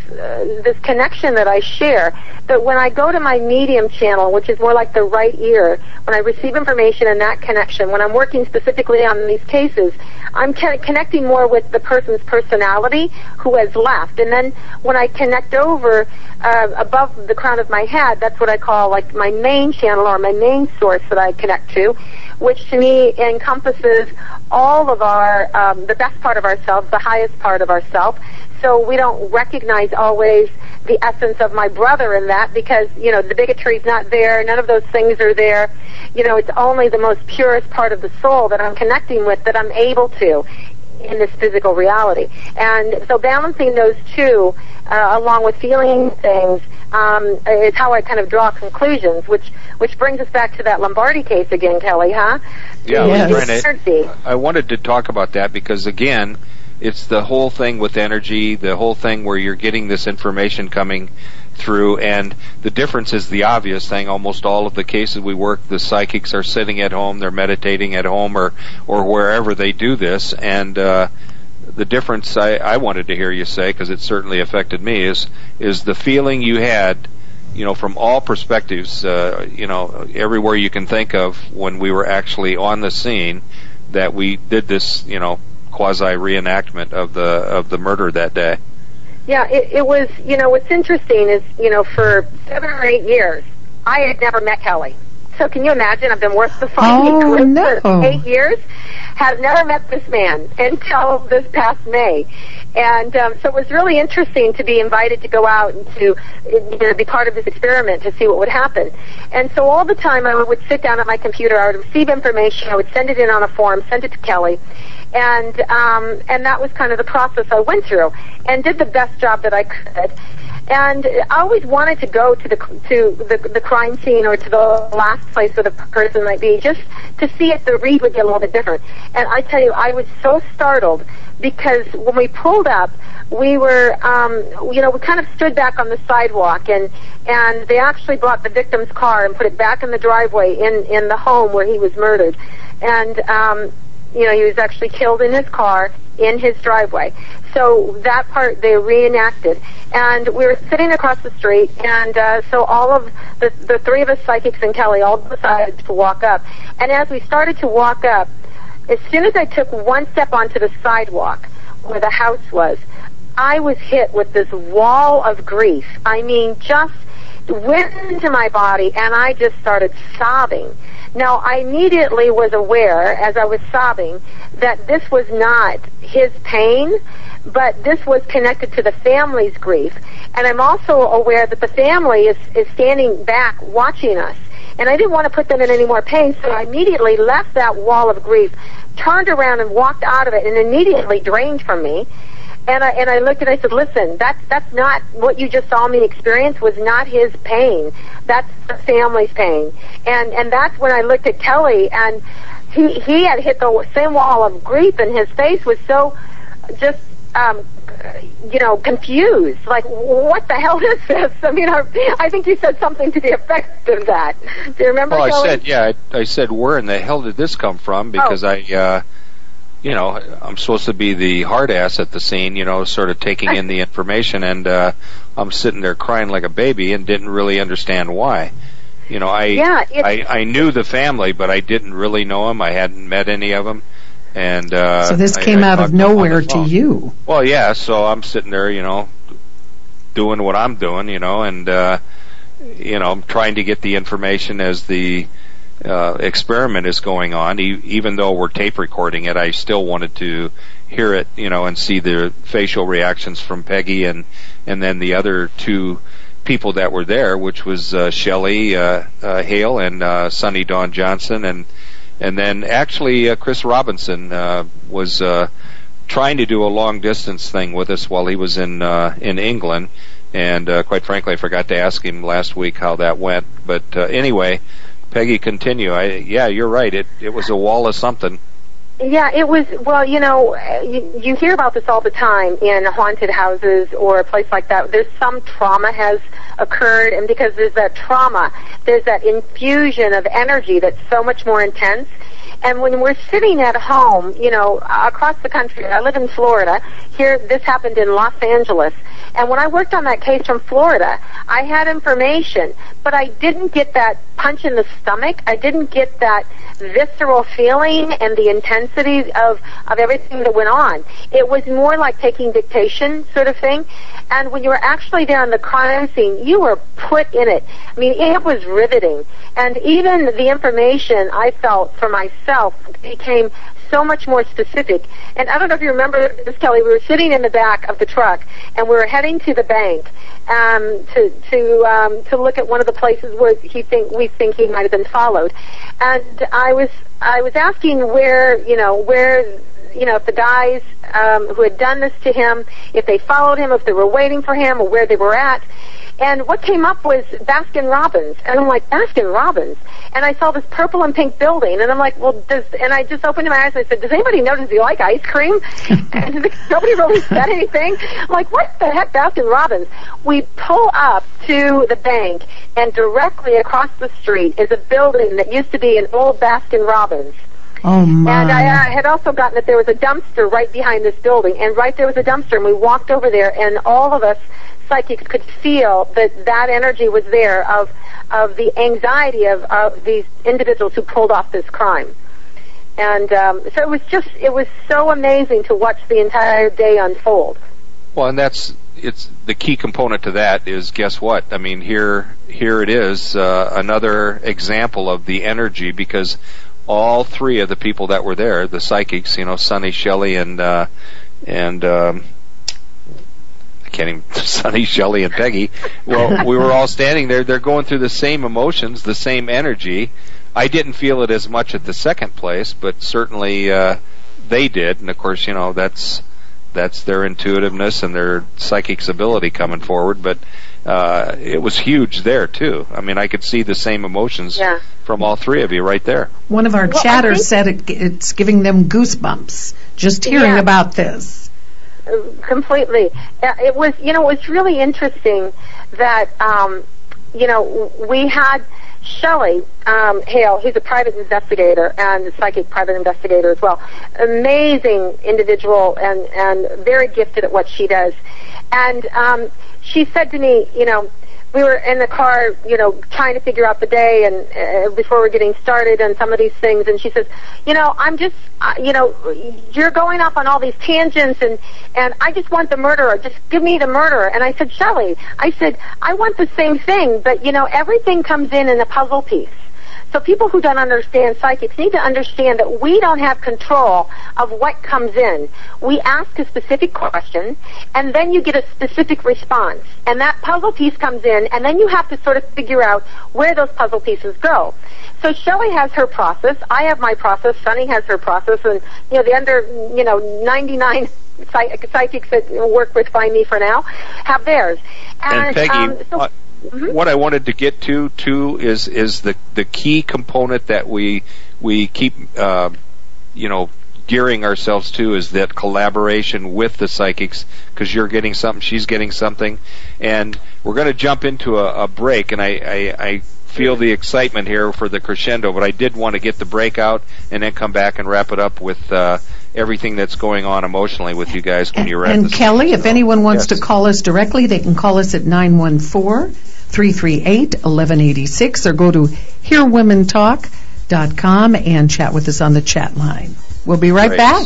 connection that I share. But when I go to my medium channel, which is more like the right ear, when I receive information in that connection, when I'm working specifically on these cases, I'm connecting more with the person's personality who has left. And then when I connect over above the crown of my head, that's what I call like my main channel or my main source that I connect to, which to me encompasses all of our, the best part of ourselves, the highest part of ourselves. So we don't recognize always the essence of my brother in that because, you know, the bigotry's not there. None of those things are there. You know, it's only the most purest part of the soul that I'm connecting with that I'm able to in this physical reality. And so balancing those two along with feeling things is how I kind of draw conclusions, which brings us back to that Lombardi case again, Kelly, huh? Yeah, yes. I wanted to talk about that because, again, it's the whole thing with energy, the whole thing where you're getting this information coming through, and the difference is the obvious thing. Almost all of the cases we work, the psychics are sitting at home, they're meditating at home or wherever they do this, and the difference I wanted to hear you say, because it certainly affected me, is the feeling you had, you know, from all perspectives, you know, everywhere you can think of when we were actually on the scene, that we did this, you know, quasi reenactment of the murder that day. Yeah, it was, you know, what's interesting is, you know, for 7 or 8 years, I had never met Kelly. So can you imagine? I've been worth the fight for 8 years. Have never met this man until this past May. And so it was really interesting to be invited to go out and to, you know, be part of this experiment to see what would happen. And so all the time I would sit down at my computer, I would receive information, I would send it in on a form, send it to Kelly, and that was kind of the process I went through and did the best job that I could. And I always wanted to go to the crime scene or to the last place where the person might be, just to see if the read would get a little bit different. And I tell you, I was so startled because when we pulled up, we were, you know, we kind of stood back on the sidewalk, and they actually brought the victim's car and put it back in the driveway in the home where he was murdered. And, you know, he was actually killed in his car in his driveway. So that part they reenacted. And we were sitting across the street, and so all of the three of us, psychics and Kelly, all decided to walk up. And as we started to walk up, as soon as I took one step onto the sidewalk where the house was, I was hit with this wall of grief. I mean, just went into my body, and I just started sobbing. Now, I immediately was aware, as I was sobbing, that this was not his pain, but this was connected to the family's grief. And I'm also aware that the family is standing back watching us. and I didn't want to put them in any more pain, so I immediately left that wall of grief, turned around and walked out of it, and immediately drained from me. And I looked and I said, listen, that's not what you just saw me experience was not his pain. That's the family's pain. And that's when I looked at Kelly, and he had hit the same wall of grief, and his face was so just, confused. Like, what the hell is this? I mean, I think you said something to the effect of that. Do you remember, Kelly? Well, I said, where in the hell did this come from? Because I'm supposed to be the hard ass at the scene, sort of taking in the information, and I'm sitting there crying like a baby and didn't really understand why. I knew the family, but I didn't really know them. I hadn't met any of them. And, so this came out of nowhere to you. Well, yeah, so I'm sitting there, doing what I'm doing, and, I'm trying to get the information as the experiment is going on. Even though we're tape recording it, I still wanted to hear it, and see the facial reactions from Peggy and then the other two people that were there, which was Shelley Hale and Sunny Dawn Johnston, and then actually Chris Robinson was trying to do a long distance thing with us while he was in England, and quite frankly, I forgot to ask him last week how that went. But anyway. Peggy, continue. Yeah, you're right. It was a wall of something. Yeah, it was. Well, you hear about this all the time in haunted houses or a place like that. There's some trauma has occurred, and because there's that trauma, there's that infusion of energy that's so much more intense. And when we're sitting at home, across the country, I live in Florida. Here, this happened in Los Angeles. And when I worked on that case from Florida, I had information, but I didn't get that punch in the stomach. I didn't get that visceral feeling and the intensity of everything that went on. It was more like taking dictation sort of thing. And when you were actually there on the crime scene, you were put in it. I mean, it was riveting. And even the information I felt for myself became so much more specific. And I don't know if you remember this, Kelly, we were sitting in the back of the truck, and we were heading to the bank to look at one of the places where we think he might have been followed. And I was asking where if the guys who had done this to him, if they followed him, if they were waiting for him, or where they were at. And what came up was Baskin-Robbins. And I'm like, Baskin-Robbins? And I saw this purple and pink building. And I'm like, and I just opened my eyes and I said, does anybody know, does he like ice cream? And nobody really said anything. I'm like, what the heck, Baskin-Robbins? We pull up to the bank, and directly across the street is a building that used to be an old Baskin-Robbins. Oh, my. And I had also gotten that there was a dumpster right behind this building. And right there was a dumpster. And we walked over there, and all of us psychics could feel that energy was there of the anxiety of these individuals who pulled off this crime. And so it was so amazing to watch the entire day unfold. Well, and it's the key component to that is, guess what? I mean, here it is, another example of the energy, because all three of the people that were there, the psychics, Sunny, Shelley, Sunny, Shelley, and Peggy. Well, we were all standing there. They're going through the same emotions, the same energy. I didn't feel it as much at the second place, but certainly they did. And of course, that's their intuitiveness and their psychic's ability coming forward. But it was huge there too. I mean, I could see the same emotions from all three of you right there. One of our chatters said it's giving them goosebumps just hearing about this. Completely. It was, it was really interesting that, we had Shelley Hale, who's a private investigator and a psychic private investigator as well, amazing individual and very gifted at what she does. And she said to me, we were in the car, trying to figure out the day and before we're getting started and some of these things. And she says, I'm just, you're going off on all these tangents and I just want the murderer. Just give me the murderer. And I said, Shelley, I want the same thing, but, everything comes in a puzzle piece. So people who don't understand psychics need to understand that we don't have control of what comes in. We ask a specific question, and then you get a specific response. And that puzzle piece comes in, and then you have to sort of figure out where those puzzle pieces go. So Shelley has her process, I have my process, Sunny has her process, and, you know, the under, you know, 99 psychics that work with Find Me for now have theirs. And Peggy, what I wanted to get to, too, is the key component that we keep, you know, gearing ourselves to is that collaboration with the psychics, because you're getting something, she's getting something. And we're going to jump into a break, and I feel the excitement here for the crescendo, but I did want to get the break out and then come back and wrap it up with everything that's going on emotionally with you guys when you're at the Kelly, if anyone wants to call us directly, they can call us at 914-338-1186 or go to hearwomentalk.com and chat with us on the chat line. We'll be right back.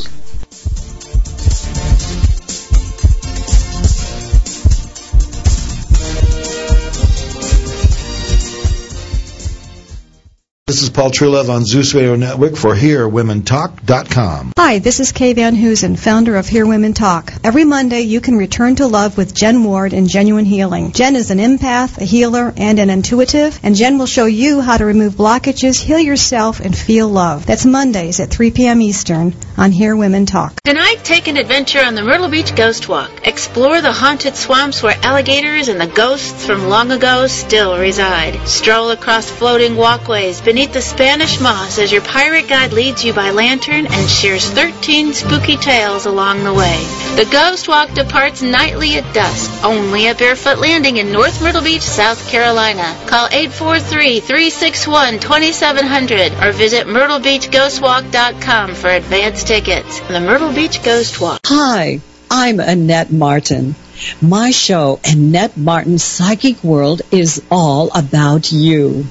This is Paul Truelove on Zeus Radio Network for HearWomenTalk.com. Hi, this is Kay Van Hoosen, founder of Hear Women Talk. Every Monday, you can return to love with Jen Ward in Genuine Healing. Jen is an empath, a healer, and an intuitive, and Jen will show you how to remove blockages, heal yourself, and feel love. That's Mondays at 3 p.m. Eastern on Hear Women Talk. Tonight, take an adventure on the Myrtle Beach Ghost Walk. Explore the haunted swamps where alligators and the ghosts from long ago still reside. Stroll across floating walkways beneath the Spanish moss as your pirate guide leads you by lantern and shares 13 spooky tales along the way. The Ghost Walk departs nightly at dusk, only at Barefoot Landing in North Myrtle Beach, South Carolina. Call 843-361-2700 or visit myrtlebeachghostwalk.com for advance tickets. The Myrtle Beach Ghost Walk. Hi, I'm Annette Martin. My show, Annette Martin's Psychic World, is all about you.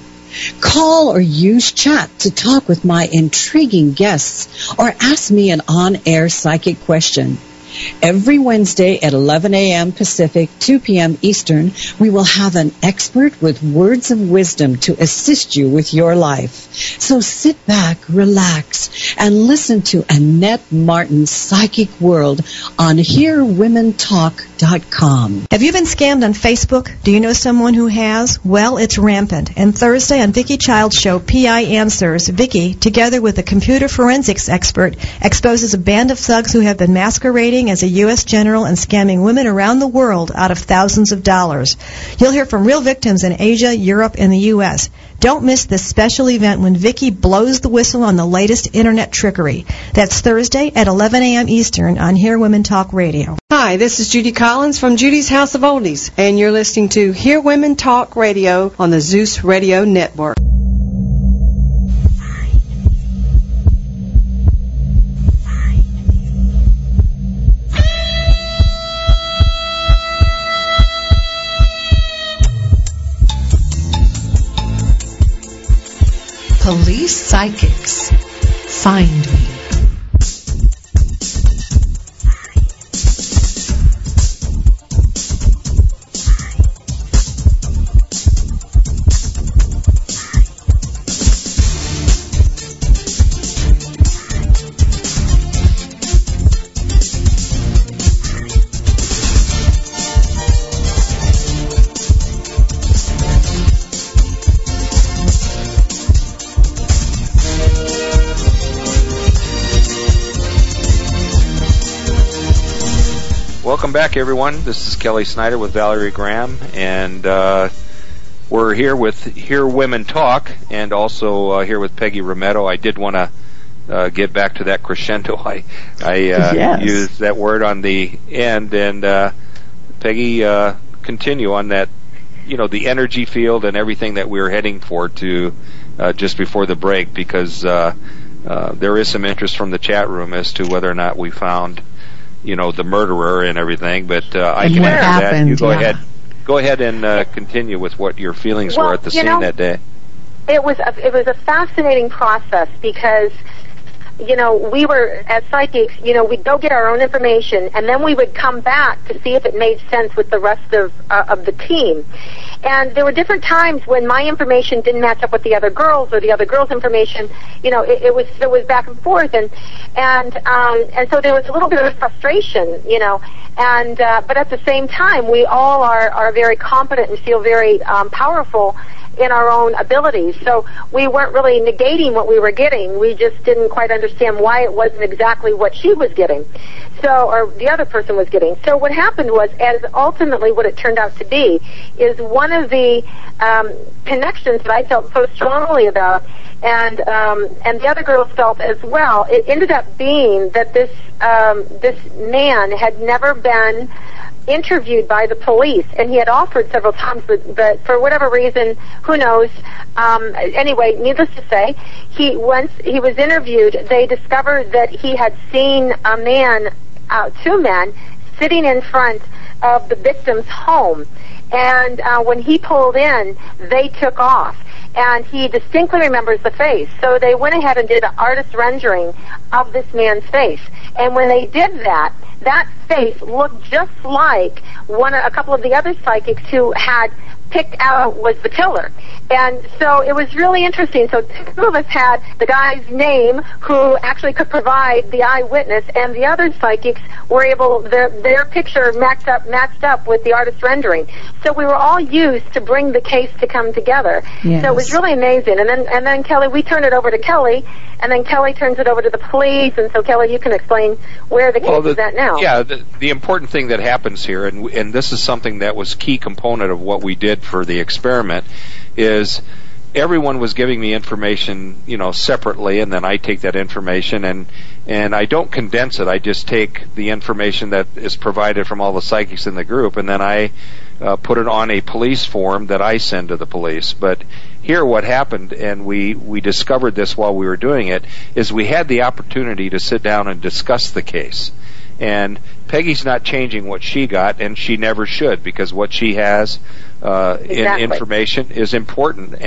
Call or use chat to talk with my intriguing guests or ask me an on-air psychic question. Every Wednesday at 11 a.m. Pacific, 2 p.m. Eastern, we will have an expert with words of wisdom to assist you with your life. So sit back, relax, and listen to Annette Martin's Psychic World on HearWomenTalk.com. Have you been scammed on Facebook? Do you know someone who has? Well, it's rampant. And Thursday on Vicki Child's show, PI Answers, Vicki, together with a computer forensics expert, exposes a band of thugs who have been masquerading as a U.S. general and scamming women around the world out of thousands of dollars. You'll hear from real victims in Asia, Europe, and the U.S. Don't miss this special event when Vicki blows the whistle on the latest internet trickery. That's Thursday at 11 a.m. Eastern on Hear Women Talk Radio. Hi, this is Judy Collins from Judy's House of Oldies, and you're listening to Hear Women Talk Radio on the Zeus Radio Network. Police psychics, find me. Welcome back, everyone. This is Kelly Snyder with Valerie Graham, and we're here with Hear Women Talk, and also here with Peggy Rometo. I did want to get back to that crescendo. I used that word on the end, and Peggy, continue on that, you know, the energy field and everything that we were heading for to just before the break, because there is some interest from the chat room as to whether or not we found, you know, the murderer and everything, but I can answer that. You go ahead. Go ahead and continue with what your feelings were at the scene that day. It was a fascinating process because you know, we were, as psychics, you know, we'd go get our own information, and then we would come back to see if it made sense with the rest of the team. And there were different times when my information didn't match up with the other girls, or the other girls' information. You know, it was back and forth, and so there was a little bit of frustration, you know. And but at the same time, we all are very competent and feel very powerful in our own abilities. So we weren't really negating what we were getting. We just didn't quite understand why it wasn't exactly what she was getting, or the other person was getting. So what happened was, as ultimately what it turned out to be, is one of the connections that I felt so strongly about, and the other girls felt as well, it ended up being that this man had never been interviewed by the police, and he had offered several times, but for whatever reason, who knows, anyway, needless to say, once he was interviewed, they discovered that he had seen a man, two men, sitting in front of the victim's home, and when he pulled in, they took off. And he distinctly remembers the face. So they went ahead and did an artist rendering of this man's face. And when they did that, that face looked just like a couple of the other psychics who had picked out was the killer. And so it was really interesting. So two of us had the guy's name who actually could provide the eyewitness, and the other psychics were able, their picture matched up with the artist rendering. So we were all used to bring the case to come together. Yes. So it was really amazing. And then Kelly, we turned it over to Kelly, and then Kelly turns it over to the police. And so Kelly, you can explain where the case is at now. Yeah, the important thing that happens here, and this is something that was key component of what we did for the experiment, is everyone was giving me information, you know, separately, and then I take that information and I don't condense it. I just take the information that is provided from all the psychics in the group, and then I put it on a police form that I send to the police. But here what happened, and we discovered this while we were doing it, is we had the opportunity to sit down and discuss the case. And Peggy's not changing what she got, and she never should, because what she has in information is important.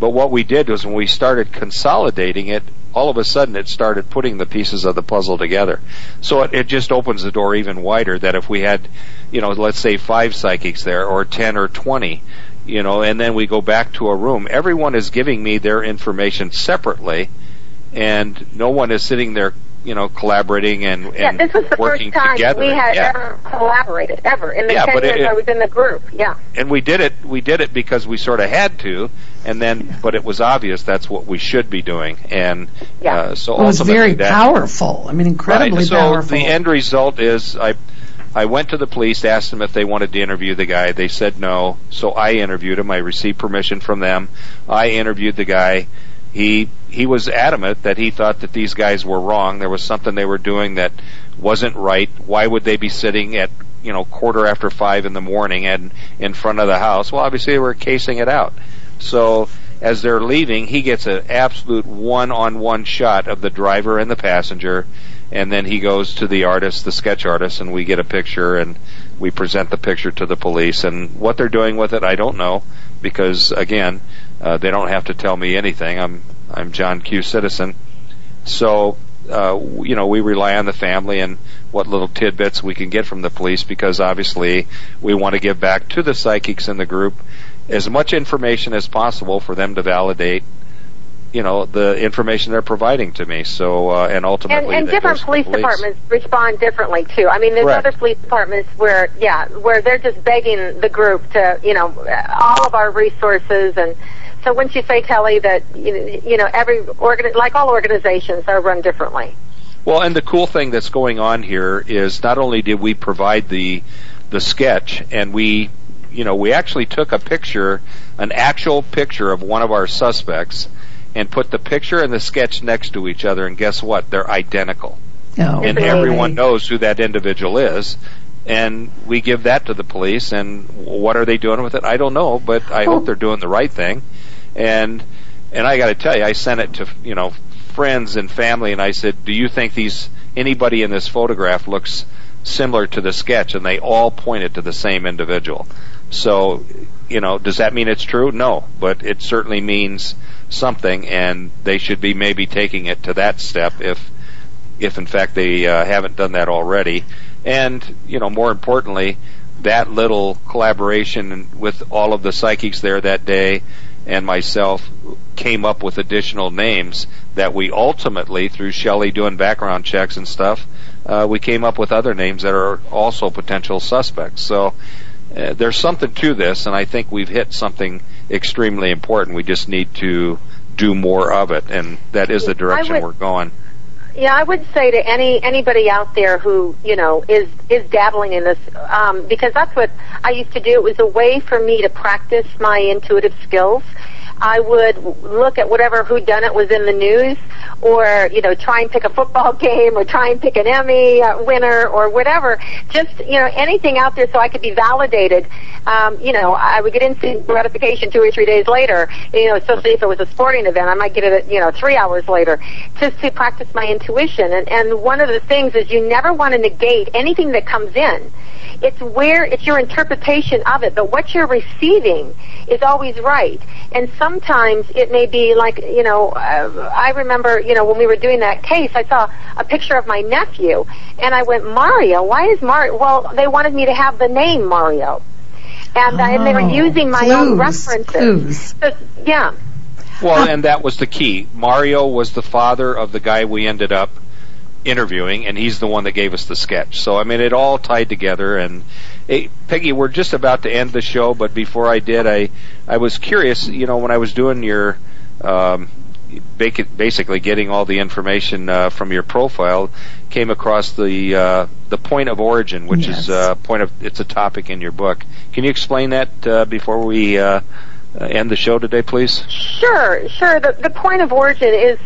But what we did was, when we started consolidating it, all of a sudden it started putting the pieces of the puzzle together. So it just opens the door even wider, that if we had, you know, let's say 5 psychics there, or 10 or 20, you know, and then we go back to a room, everyone is giving me their information separately, and no one is sitting there, you know, collaborating and this was the working first time together. We had ever collaborated, ever, in the 10 years I was in the group, And we did it because we sort of had to, and then, but it was obvious that's what we should be doing, and so it was very powerful. I mean, incredibly powerful. So the end result is, I went to the police, asked them if they wanted to interview the guy. They said no, so I interviewed him. I received permission from them. I interviewed the guy. He was adamant that he thought that these guys were wrong. There was something they were doing that wasn't right. Why would they be sitting at, you know, 5:15 in the morning and in front of the house? Well, obviously they were casing it out. So as they're leaving, he gets an absolute one-on-one shot of the driver and the passenger, and then he goes to the artist, the sketch artist, and we get a picture, and we present the picture to the police. And what they're doing with it, I don't know, because, again, they don't have to tell me anything. I'm John Q. Citizen. So, you know, we rely on the family and what little tidbits we can get from the police, because obviously we want to give back to the psychics in the group as much information as possible for them to validate, you know, the information they're providing to me. So, and ultimately, and different police departments respond differently too. I mean, there's other police departments where they're just begging the group to, you know, all of our resources. And so, wouldn't you say, Kelly, that you know, like all organizations, are run differently? Well, and the cool thing that's going on here is, not only did we provide the sketch, and we actually took a picture, an actual picture of one of our suspects, and put the picture and the sketch next to each other, and guess what? They're identical. Oh, and everyone knows who that individual is, and we give that to the police, and what are they doing with it? I don't know, but I hope they're doing the right thing. And I got to tell you, I sent it to, you know, friends and family, and I said, do you think anybody in this photograph looks similar to the sketch? And they all pointed to the same individual. So, you know, does that mean it's true? No, but it certainly means something, and they should be maybe taking it to that step if in fact they haven't done that already. And, you know, more importantly, that little collaboration with all of the psychics there that day and myself came up with additional names that we ultimately, through Shelley doing background checks and stuff, we came up with other names that are also potential suspects. So there's something to this, and I think we've hit something extremely important. We just need to do more of it, and that is the direction we're going. Yeah, I would say to anybody out there who, you know, is dabbling in this, because that's what I used to do. It was a way for me to practice my intuitive skills. I would look at whatever whodunit was in the news, or, you know, try and pick a football game, or try and pick an Emmy winner, or whatever. Just, you know, anything out there so I could be validated. You know, I would get instant gratification 2 or 3 days later, you know, especially if it was a sporting event. I might get it, you know, 3 hours later, just to practice my intuition. And one of the things is you never want to negate anything that comes in. It's your interpretation of it, but what you're receiving is always right. And sometimes it may be like, you know, I remember, you know, when we were doing that case, I saw a picture of my nephew, and I went, Mario, why is Mario? Well, they wanted me to have the name Mario. And they were using my own references. Clues. So, yeah. Well, and that was the key. Mario was the father of the guy we ended up interviewing, and he's the one that gave us the sketch. So, I mean, it all tied together. And hey, Peggy, we're just about to end the show, but before I did, I was curious, you know, when I was doing your basically getting all the information from your profile, came across the point of origin, which yes. is it's a topic in your book. Can you explain that before we end the show today, please? Sure. The point of origin is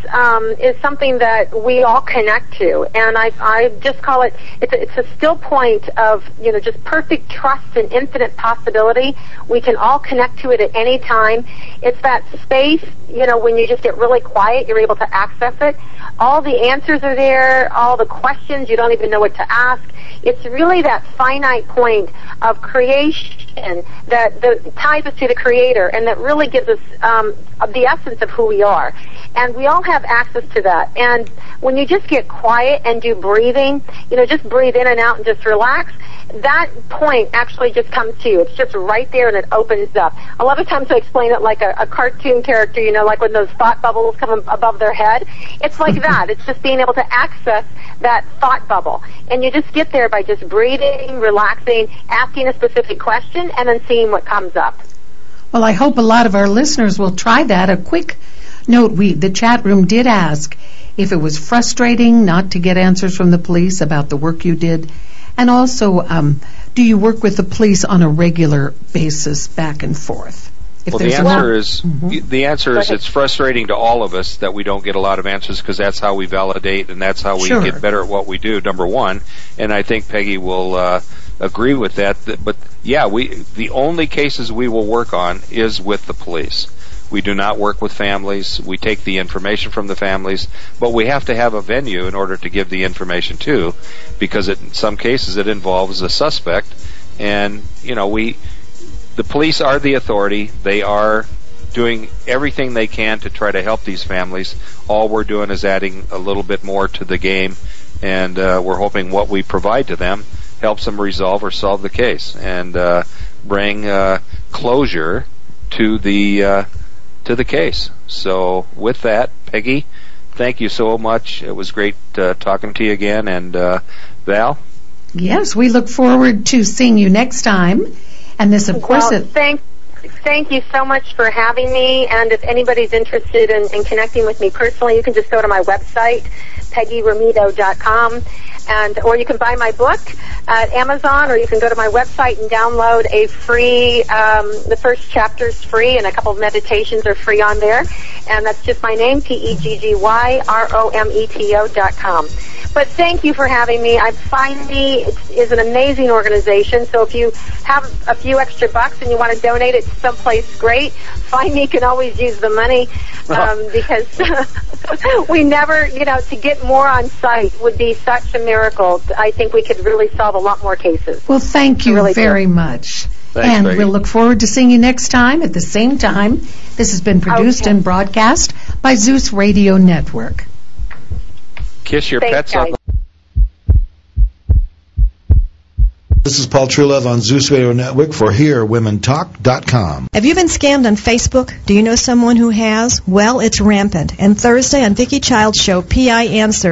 something that we all connect to, and I just call it, it's a still point of, you know, just perfect trust and infinite possibility. We can all connect to it at any time. It's that space, you know, when you just get really quiet, you're able to access it. All the answers are there, all the questions, you don't even know what to ask. It's really that finite point of creation that ties us to the Creator, and that really gives us the essence of who we are. And we all have access to that. And when you just get quiet and do breathing, you know, just breathe in and out and just relax, that point actually just comes to you. It's just right there, and it opens up. A lot of times I explain it like a cartoon character, you know, like when those thought bubbles come above their head. It's like that. It's just being able to access that thought bubble. And you just get there by just breathing, relaxing, asking a specific question, and then seeing what comes up. Well, I hope a lot of our listeners will try that. A quick note, the chat room did ask if it was frustrating not to get answers from the police about the work you did. And also, do you work with the police on a regular basis back and forth? Well, the answer is it's frustrating to all of us that we don't get a lot of answers, because that's how we validate, and that's how we get better at what we do, number one. And I think Peggy will agree with that. But, yeah, the only cases we will work on is with the police. We do not work with families. We take the information from the families, but we have to have a venue in order to give the information to, because in some cases it involves a suspect. And, you know, the police are the authority. They are doing everything they can to try to help these families. All we're doing is adding a little bit more to the game, and we're hoping what we provide to them helps them resolve or solve the case, and bring closure to the case. So with that, Peggy, thank you so much. It was great talking to you again. And Val? Yes, we look forward to seeing you next time. And this, of course, thank you so much for having me. And if anybody's interested in connecting with me personally, you can just go to my website, PeggyRometo.com, or you can buy my book at Amazon, or you can go to my website and download a free, the first chapter's free, and a couple of meditations are free on there. And that's just my name, PeggyRometo.com. But thank you for having me. Find Me is an amazing organization, so if you have a few extra bucks and you want to donate it to someplace great, Find Me can always use the money, because we never, you know, to get more on site would be such a miracle. I think we could really solve a lot more cases. Well, thank you very much. Thanks, and Peggy. We'll look forward to seeing you next time at the same time. This has been produced and broadcast by Zeus Radio Network. Kiss your pets on the... This is Paul Trulove on Zeus Radio Network for HearWomenTalk.com. Have you been scammed on Facebook? Do you know someone who has? Well, it's rampant. And Thursday on Vicki Child's show, PI Answer.